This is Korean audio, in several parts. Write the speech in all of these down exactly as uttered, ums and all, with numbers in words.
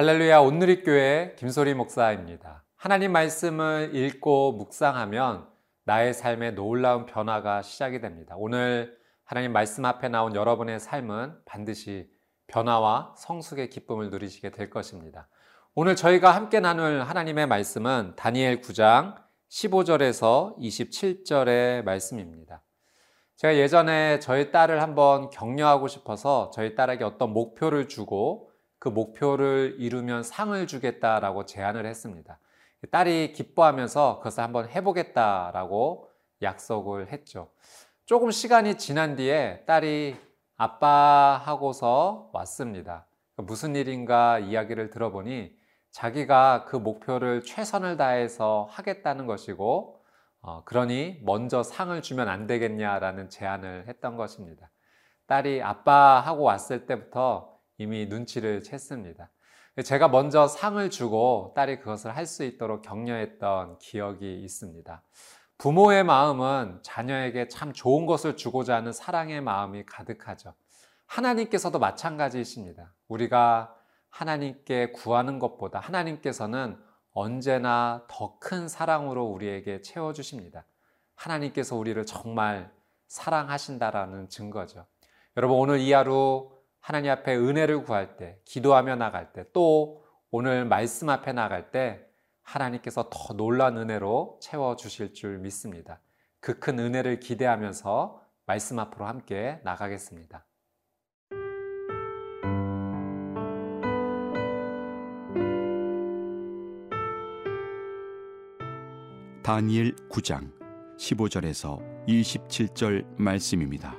할렐루야 온누리교회 김소리 목사입니다. 하나님 말씀을 읽고 묵상하면 나의 삶에 놀라운 변화가 시작이 됩니다. 오늘 하나님 말씀 앞에 나온 여러분의 삶은 반드시 변화와 성숙의 기쁨을 누리시게 될 것입니다. 오늘 저희가 함께 나눌 하나님의 말씀은 다니엘 구 장 십오 절에서 이십칠 절의 말씀입니다. 제가 예전에 저희 딸을 한번 격려하고 싶어서 저희 딸에게 어떤 목표를 주고 그 목표를 이루면 상을 주겠다라고 제안을 했습니다. 딸이 기뻐하면서 그것을 한번 해보겠다라고 약속을 했죠. 조금 시간이 지난 뒤에 딸이 아빠 하고서 왔습니다. 무슨 일인가 이야기를 들어보니 자기가 그 목표를 최선을 다해서 하겠다는 것이고 어, 그러니 먼저 상을 주면 안 되겠냐라는 제안을 했던 것입니다. 딸이 아빠 하고 왔을 때부터 이미 눈치를 챘습니다. 제가 먼저 상을 주고 딸이 그것을 할 수 있도록 격려했던 기억이 있습니다. 부모의 마음은 자녀에게 참 좋은 것을 주고자 하는 사랑의 마음이 가득하죠. 하나님께서도 마찬가지이십니다. 우리가 하나님께 구하는 것보다 하나님께서는 언제나 더 큰 사랑으로 우리에게 채워주십니다. 하나님께서 우리를 정말 사랑하신다라는 증거죠. 여러분, 오늘 이 하루 하나님 앞에 은혜를 구할 때, 기도하며 나갈 때, 또 오늘 말씀 앞에 나갈 때 하나님께서 더 놀라운 은혜로 채워주실 줄 믿습니다. 그 큰 은혜를 기대하면서 말씀 앞으로 함께 나가겠습니다. 다니엘 구 장 십오 절에서 이십칠 절 말씀입니다.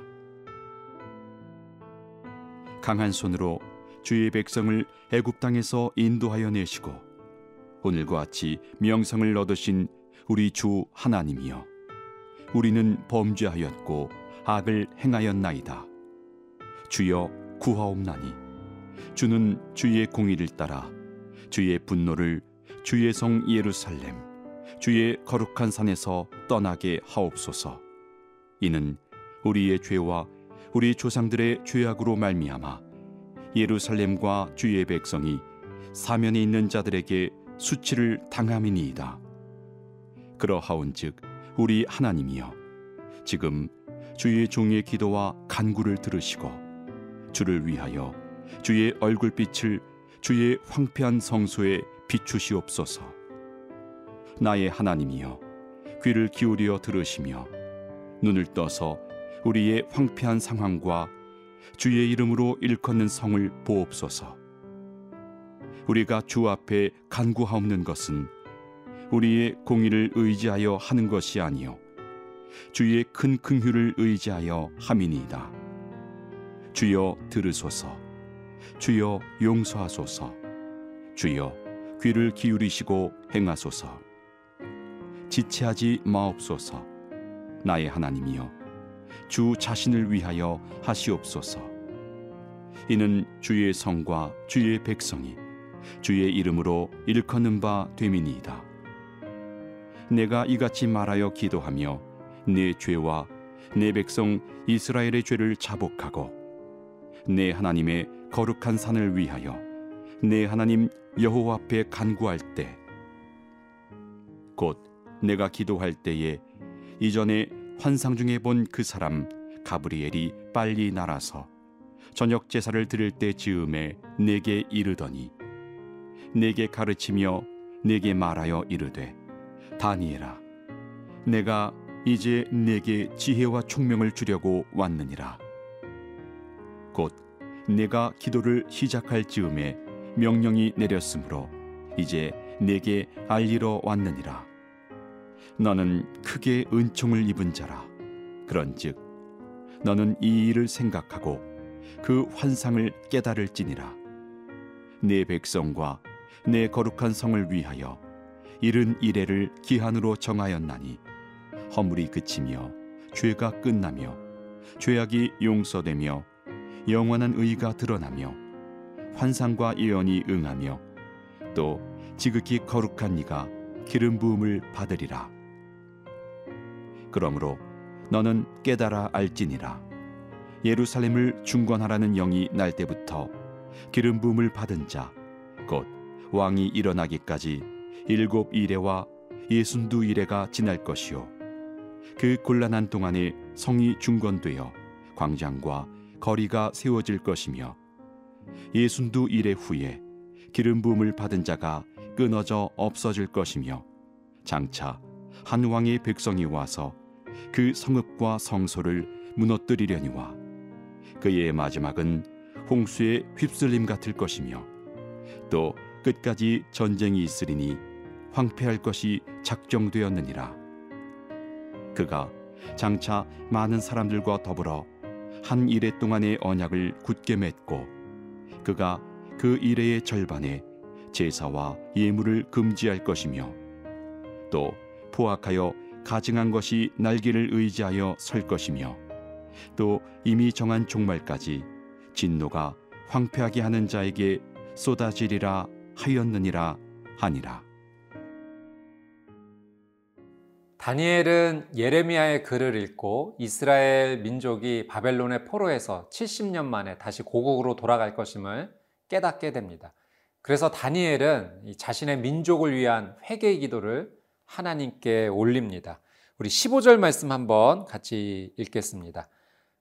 강한 손으로 주의 백성을 애굽 땅에서 인도하여 내시고 오늘과 같이 명성을 얻으신 우리 주 하나님이여, 우리는 범죄하였고 악을 행하였나이다. 주여 구하옵나니 주는 주의 공의를 따라 주의 분노를 주의 성 예루살렘 주의 거룩한 산에서 떠나게 하옵소서. 이는 우리의 죄와 우리 조상들의 죄악으로 말미암아 예루살렘과 주의 백성이 사면에 있는 자들에게 수치를 당함이니이다. 그러하온즉 우리 하나님이여, 지금 주의 종의 기도와 간구를 들으시고 주를 위하여 주의 얼굴빛을 주의 황폐한 성소에 비추시옵소서. 나의 하나님이여, 귀를 기울여 들으시며 눈을 떠서 우리의 황폐한 상황과 주의 이름으로 일컫는 성을 보옵소서. 우리가 주 앞에 간구하옵는 것은 우리의 공의를 의지하여 하는 것이 아니요 주의 큰 긍휼을 의지하여 함이니이다. 주여 들으소서. 주여 용서하소서. 주여 귀를 기울이시고 행하소서. 지체하지 마옵소서. 나의 하나님이여, 주 자신을 위하여 하시옵소서. 이는 주의 성과 주의 백성이 주의 이름으로 일컫는 바 됨이니이다. 내가 이같이 말하여 기도하며 내 죄와 내 백성 이스라엘의 죄를 자복하고 내 하나님의 거룩한 산을 위하여 내 하나님 여호와 앞에 간구할 때, 곧 내가 기도할 때에 이전에 환상 중에 본 그 사람 가브리엘이 빨리 날아서 저녁 제사를 드릴 때 즈음에 내게 이르더니 내게 가르치며 내게 말하여 이르되, 다니엘아, 내가 이제 내게 지혜와 총명을 주려고 왔느니라. 곧 내가 기도를 시작할 즈음에 명령이 내렸으므로 이제 내게 알리러 왔느니라. 너는 크게 은총을 입은 자라. 그런즉 너는 이 일을 생각하고 그 환상을 깨달을지니라. 내 백성과 내 거룩한 성을 위하여 이른 이래를 기한으로 정하였나니 허물이 그치며 죄가 끝나며 죄악이 용서되며 영원한 의가 드러나며 환상과 예언이 응하며 또 지극히 거룩한 이가 기름 부음을 받으리라. 그러므로 너는 깨달아 알지니라. 예루살렘을 중건하라는 영이 날 때부터 기름 부음을 받은 자 곧 왕이 일어나기까지 일곱 이레와 예순두 이레가 지날 것이요, 그 곤란한 동안에 성이 중건되어 광장과 거리가 세워질 것이며, 예순두 이레 후에 기름 부음을 받은 자가 끊어져 없어질 것이며, 장차 한 왕의 백성이 와서 그 성읍과 성소를 무너뜨리려니와 그의 마지막은 홍수의 휩쓸림 같을 것이며, 또 끝까지 전쟁이 있으리니 황폐할 것이 작정되었느니라. 그가 장차 많은 사람들과 더불어 한 이레 동안의 언약을 굳게 맺고, 그가 그 이레의 절반에 제사와 예물을 금지할 것이며, 또 포악하여 가증한 것이 날개를 의지하여 설 것이며, 또 이미 정한 종말까지 진노가 황폐하게 하는 자에게 쏟아지리라 하였느니라 하니라. 다니엘은 예레미야의 글을 읽고 이스라엘 민족이 바벨론의 포로에서 칠십 년 만에 다시 고국으로 돌아갈 것임을 깨닫게 됩니다. 그래서 다니엘은 자신의 민족을 위한 회개의 기도를 하나님께 올립니다. 우리 십오 절 말씀 한번 같이 읽겠습니다.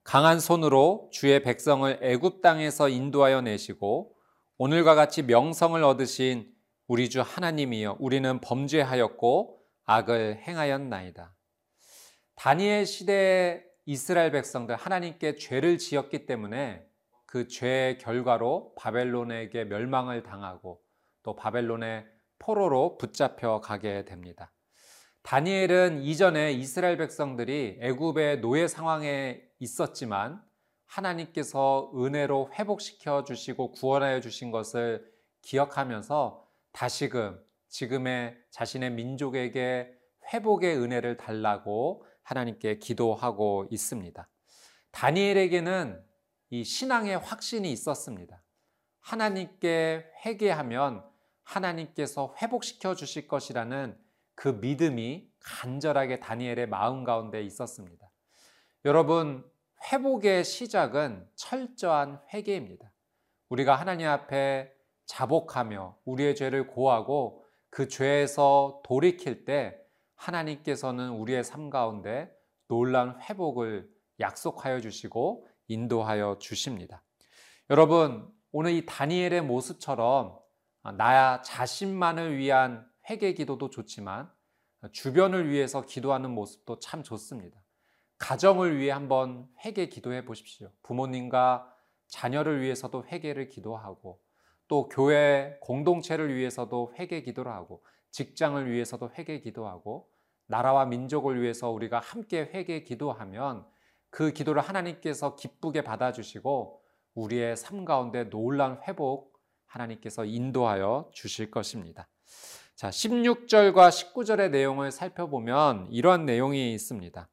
강한 손으로 주의 백성을 애굽 땅에서 인도하여 내시고 오늘과 같이 명성을 얻으신 우리 주 하나님이여, 우리는 범죄하였고 악을 행하였나이다. 다니엘 시대의 이스라엘 백성들, 하나님께 죄를 지었기 때문에 그 죄의 결과로 바벨론에게 멸망을 당하고 또 바벨론의 포로로 붙잡혀 가게 됩니다. 다니엘은 이전에 이스라엘 백성들이 애굽의 노예 상황에 있었지만 하나님께서 은혜로 회복시켜 주시고 구원하여 주신 것을 기억하면서 다시금 지금의 자신의 민족에게 회복의 은혜를 달라고 하나님께 기도하고 있습니다. 다니엘에게는 이 신앙의 확신이 있었습니다. 하나님께 회개하면 하나님께서 회복시켜 주실 것이라는 그 믿음이 간절하게 다니엘의 마음 가운데 있었습니다. 여러분, 회복의 시작은 철저한 회개입니다. 우리가 하나님 앞에 자복하며 우리의 죄를 고하고 그 죄에서 돌이킬 때 하나님께서는 우리의 삶 가운데 놀라운 회복을 약속하여 주시고 인도하여 주십니다. 여러분, 오늘 이 다니엘의 모습처럼 나 자신만을 위한 회개 기도도 좋지만 주변을 위해서 기도하는 모습도 참 좋습니다. 가정을 위해 한번 회개 기도해 보십시오. 부모님과 자녀를 위해서도 회개를 기도하고, 또 교회 공동체를 위해서도 회개 기도를 하고, 직장을 위해서도 회개 기도하고, 나라와 민족을 위해서 우리가 함께 회개 기도하면 그 기도를 하나님께서 기쁘게 받아주시고 우리의 삶 가운데 놀라운 회복 하나님께서 인도하여 주실 것입니다. 자, 십육 절과 십구 절의 내용을 살펴보면 이러한 내용이 있습니다.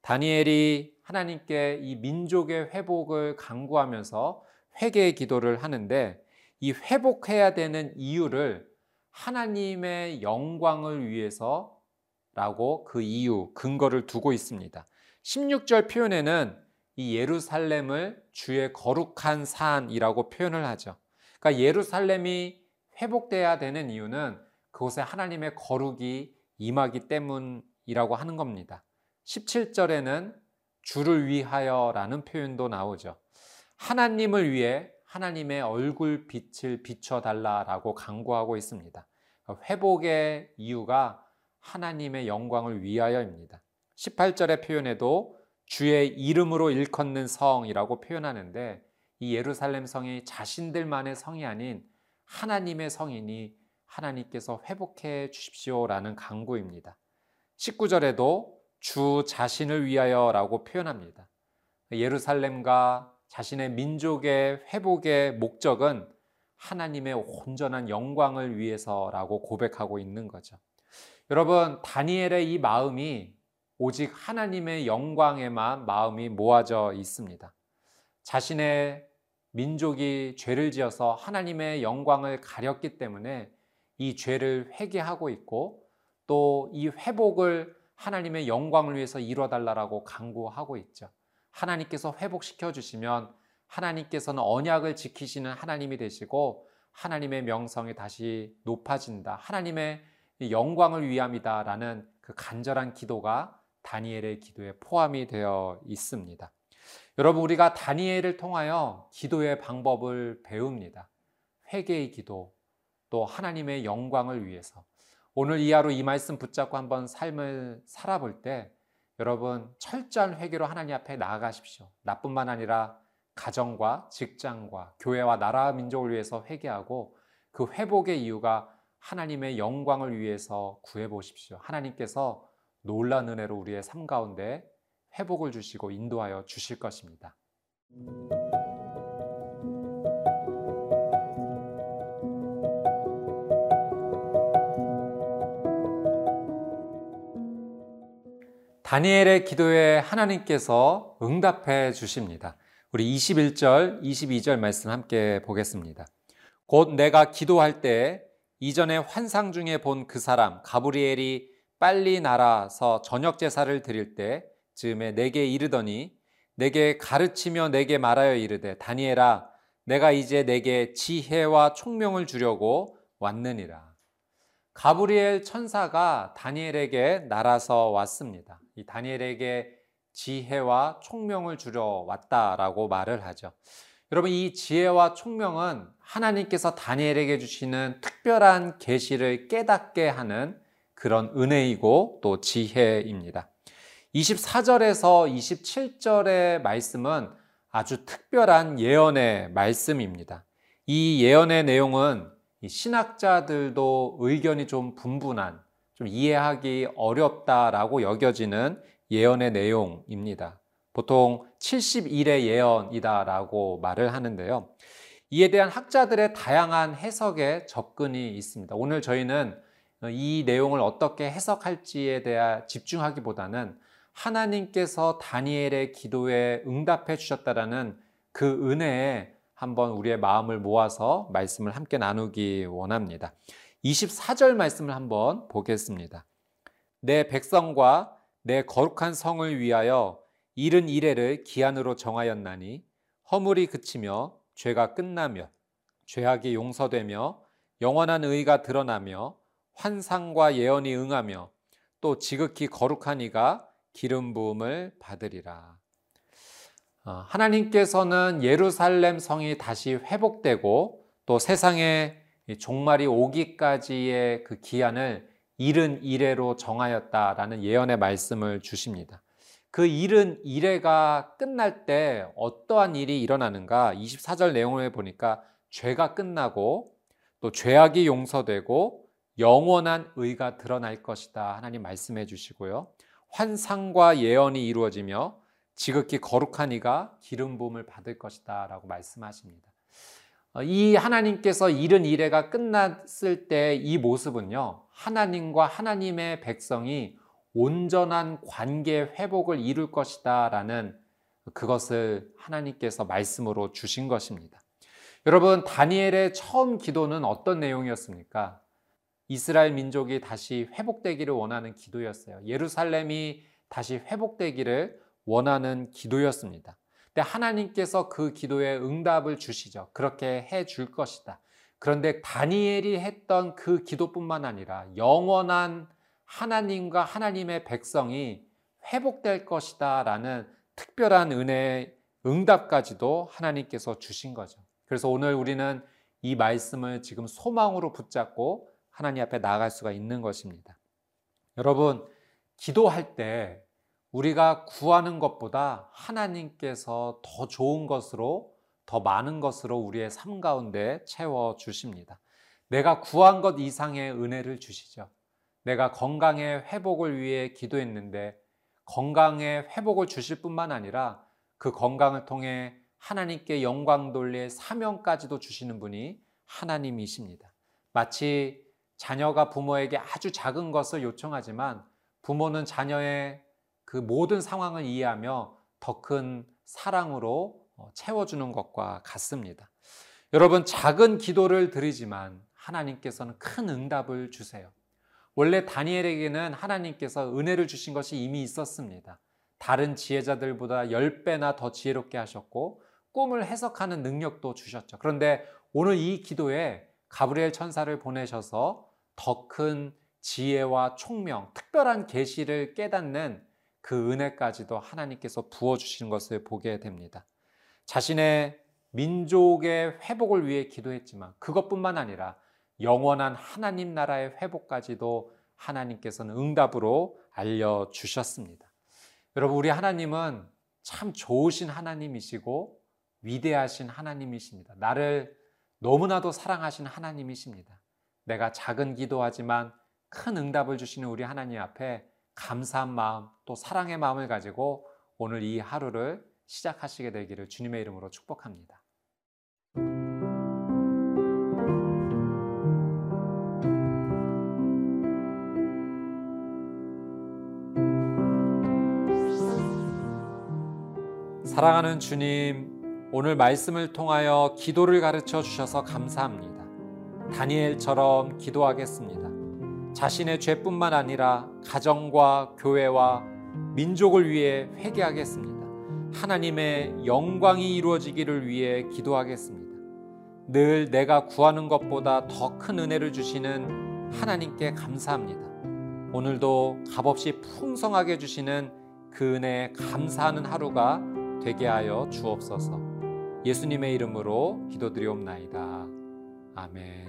다니엘이 하나님께 이 민족의 회복을 간구하면서 회개의 기도를 하는데, 이 회복해야 되는 이유를 하나님의 영광을 위해서라고 그 이유, 근거를 두고 있습니다. 십육 절 표현에는 이 예루살렘을 주의 거룩한 산이라고 표현을 하죠. 그러니까 예루살렘이 회복돼야 되는 이유는 그곳에 하나님의 거룩이 임하기 때문이라고 하는 겁니다. 십칠 절에는 주를 위하여라는 표현도 나오죠. 하나님을 위해 하나님의 얼굴빛을 비춰달라라고 간구하고 있습니다. 회복의 이유가 하나님의 영광을 위하여입니다. 십팔 절의 표현에도 주의 이름으로 일컫는 성이라고 표현하는데, 이 예루살렘 성이 자신들만의 성이 아닌 하나님의 성이니 하나님께서 회복해 주십시오라는 간구입니다. 십구 절에도 주 자신을 위하여라고 표현합니다. 예루살렘과 자신의 민족의 회복의 목적은 하나님의 온전한 영광을 위해서라고 고백하고 있는 거죠. 여러분, 다니엘의 이 마음이 오직 하나님의 영광에만 마음이 모아져 있습니다. 자신의 민족이 죄를 지어서 하나님의 영광을 가렸기 때문에 이 죄를 회개하고 있고, 또 이 회복을 하나님의 영광을 위해서 이뤄달라고 간구하고 있죠. 하나님께서 회복시켜 주시면 하나님께서는 언약을 지키시는 하나님이 되시고 하나님의 명성이 다시 높아진다, 하나님의 영광을 위함이다 라는 그 간절한 기도가 다니엘의 기도에 포함이 되어 있습니다. 여러분, 우리가 다니엘을 통하여 기도의 방법을 배웁니다. 회개의 기도, 또 하나님의 영광을 위해서. 오늘 이 하루 이 말씀 붙잡고 한번 삶을 살아볼 때 여러분, 철저한 회개로 하나님 앞에 나아가십시오. 나뿐만 아니라 가정과 직장과 교회와 나라 민족을 위해서 회개하고 그 회복의 이유가 하나님의 영광을 위해서 구해보십시오. 하나님께서 놀라운 은혜로 우리의 삶 가운데 회복을 주시고 인도하여 주실 것입니다. 다니엘의 기도에 하나님께서 응답해 주십니다. 우리 이십일 절, 이십이 절 말씀 함께 보겠습니다. 곧 내가 기도할 때 이전에 환상 중에 본 그 사람 가브리엘이 빨리 날아서 저녁 제사를 드릴 때 즈음에 내게 이르더니 내게 가르치며 내게 말하여 이르되 다니엘아 내가 이제 내게 지혜와 총명을 주려고 왔느니라. 가브리엘 천사가 다니엘에게 날아서 왔습니다. 이 다니엘에게 지혜와 총명을 주려 왔다라고 말을 하죠. 여러분, 이 지혜와 총명은 하나님께서 다니엘에게 주시는 특별한 계시를 깨닫게 하는 그런 은혜이고 또 지혜입니다. 이십사 절에서 이십칠 절의 말씀은 아주 특별한 예언의 말씀입니다. 이 예언의 내용은 신학자들도 의견이 좀 분분한, 좀 이해하기 어렵다라고 여겨지는 예언의 내용입니다. 보통 칠십 일의 예언이다라고 말을 하는데요. 이에 대한 학자들의 다양한 해석의 접근이 있습니다. 오늘 저희는 이 내용을 어떻게 해석할지에 대해 집중하기보다는 하나님께서 다니엘의 기도에 응답해 주셨다라는 그 은혜에 한번 우리의 마음을 모아서 말씀을 함께 나누기 원합니다. 이십사 절 말씀을 한번 보겠습니다. 내 백성과 내 거룩한 성을 위하여 이른 이래를 기한으로 정하였나니 허물이 그치며 죄가 끝나며 죄악이 용서되며 영원한 의가 드러나며 환상과 예언이 응하며 또 지극히 거룩한 이가 기름 부음을 받으리라. 하나님께서는 예루살렘 성이 다시 회복되고 또 세상에 종말이 오기까지의 그 기한을 이른 이래로 정하였다라는 예언의 말씀을 주십니다. 그 이른 이래가 끝날 때 어떠한 일이 일어나는가? 이십사 절 내용을 보니까 죄가 끝나고 또 죄악이 용서되고 영원한 의가 드러날 것이다 하나님 말씀해 주시고요. 환상과 예언이 이루어지며 지극히 거룩한 이가 기름 부음을 받을 것이다 라고 말씀하십니다. 이 하나님께서 이른 이래가 끝났을 때 이 모습은요, 하나님과 하나님의 백성이 온전한 관계 회복을 이룰 것이다 라는 그것을 하나님께서 말씀으로 주신 것입니다. 여러분, 다니엘의 처음 기도는 어떤 내용이었습니까? 이스라엘 민족이 다시 회복되기를 원하는 기도였어요. 예루살렘이 다시 회복되기를 원하는 기도였습니다. 근데 하나님께서 그 기도에 응답을 주시죠. 그렇게 해줄 것이다. 그런데 다니엘이 했던 그 기도뿐만 아니라 영원한 하나님과 하나님의 백성이 회복될 것이다 라는 특별한 은혜의 응답까지도 하나님께서 주신 거죠. 그래서 오늘 우리는 이 말씀을 지금 소망으로 붙잡고 하나님 앞에 나아갈 수가 있는 것입니다. 여러분, 기도할 때 우리가 구하는 것보다 하나님께서 더 좋은 것으로, 더 많은 것으로 우리의 삶 가운데 채워주십니다. 내가 구한 것 이상의 은혜를 주시죠. 내가 건강의 회복을 위해 기도했는데 건강의 회복을 주실 뿐만 아니라 그 건강을 통해 하나님께 영광 돌릴 사명까지도 주시는 분이 하나님이십니다. 마치 자녀가 부모에게 아주 작은 것을 요청하지만 부모는 자녀의 그 모든 상황을 이해하며 더 큰 사랑으로 채워주는 것과 같습니다. 여러분, 작은 기도를 드리지만 하나님께서는 큰 응답을 주세요. 원래 다니엘에게는 하나님께서 은혜를 주신 것이 이미 있었습니다. 다른 지혜자들보다 열 배나 더 지혜롭게 하셨고 꿈을 해석하는 능력도 주셨죠. 그런데 오늘 이 기도에 가브리엘 천사를 보내셔서 더 큰 지혜와 총명, 특별한 계시를 깨닫는 그 은혜까지도 하나님께서 부어주시는 것을 보게 됩니다. 자신의 민족의 회복을 위해 기도했지만 그것뿐만 아니라 영원한 하나님 나라의 회복까지도 하나님께서는 응답으로 알려주셨습니다. 여러분, 우리 하나님은 참 좋으신 하나님이시고 위대하신 하나님이십니다. 나를 너무나도 사랑하신 하나님이십니다. 내가 작은 기도하지만 큰 응답을 주시는 우리 하나님 앞에 감사한 마음, 또 사랑의 마음을 가지고 오늘 이 하루를 시작하시게 되기를 주님의 이름으로 축복합니다. 사랑하는 주님, 오늘 말씀을 통하여 기도를 가르쳐 주셔서 감사합니다. 다니엘처럼 기도하겠습니다. 자신의 죄뿐만 아니라 가정과 교회와 민족을 위해 회개하겠습니다. 하나님의 영광이 이루어지기를 위해 기도하겠습니다. 늘 내가 구하는 것보다 더 큰 은혜를 주시는 하나님께 감사합니다. 오늘도 값없이 풍성하게 주시는 그 은혜에 감사하는 하루가 되게 하여 주옵소서. 예수님의 이름으로 기도드리옵나이다. 아멘.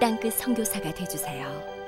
땅끝 선교사가 되어주세요.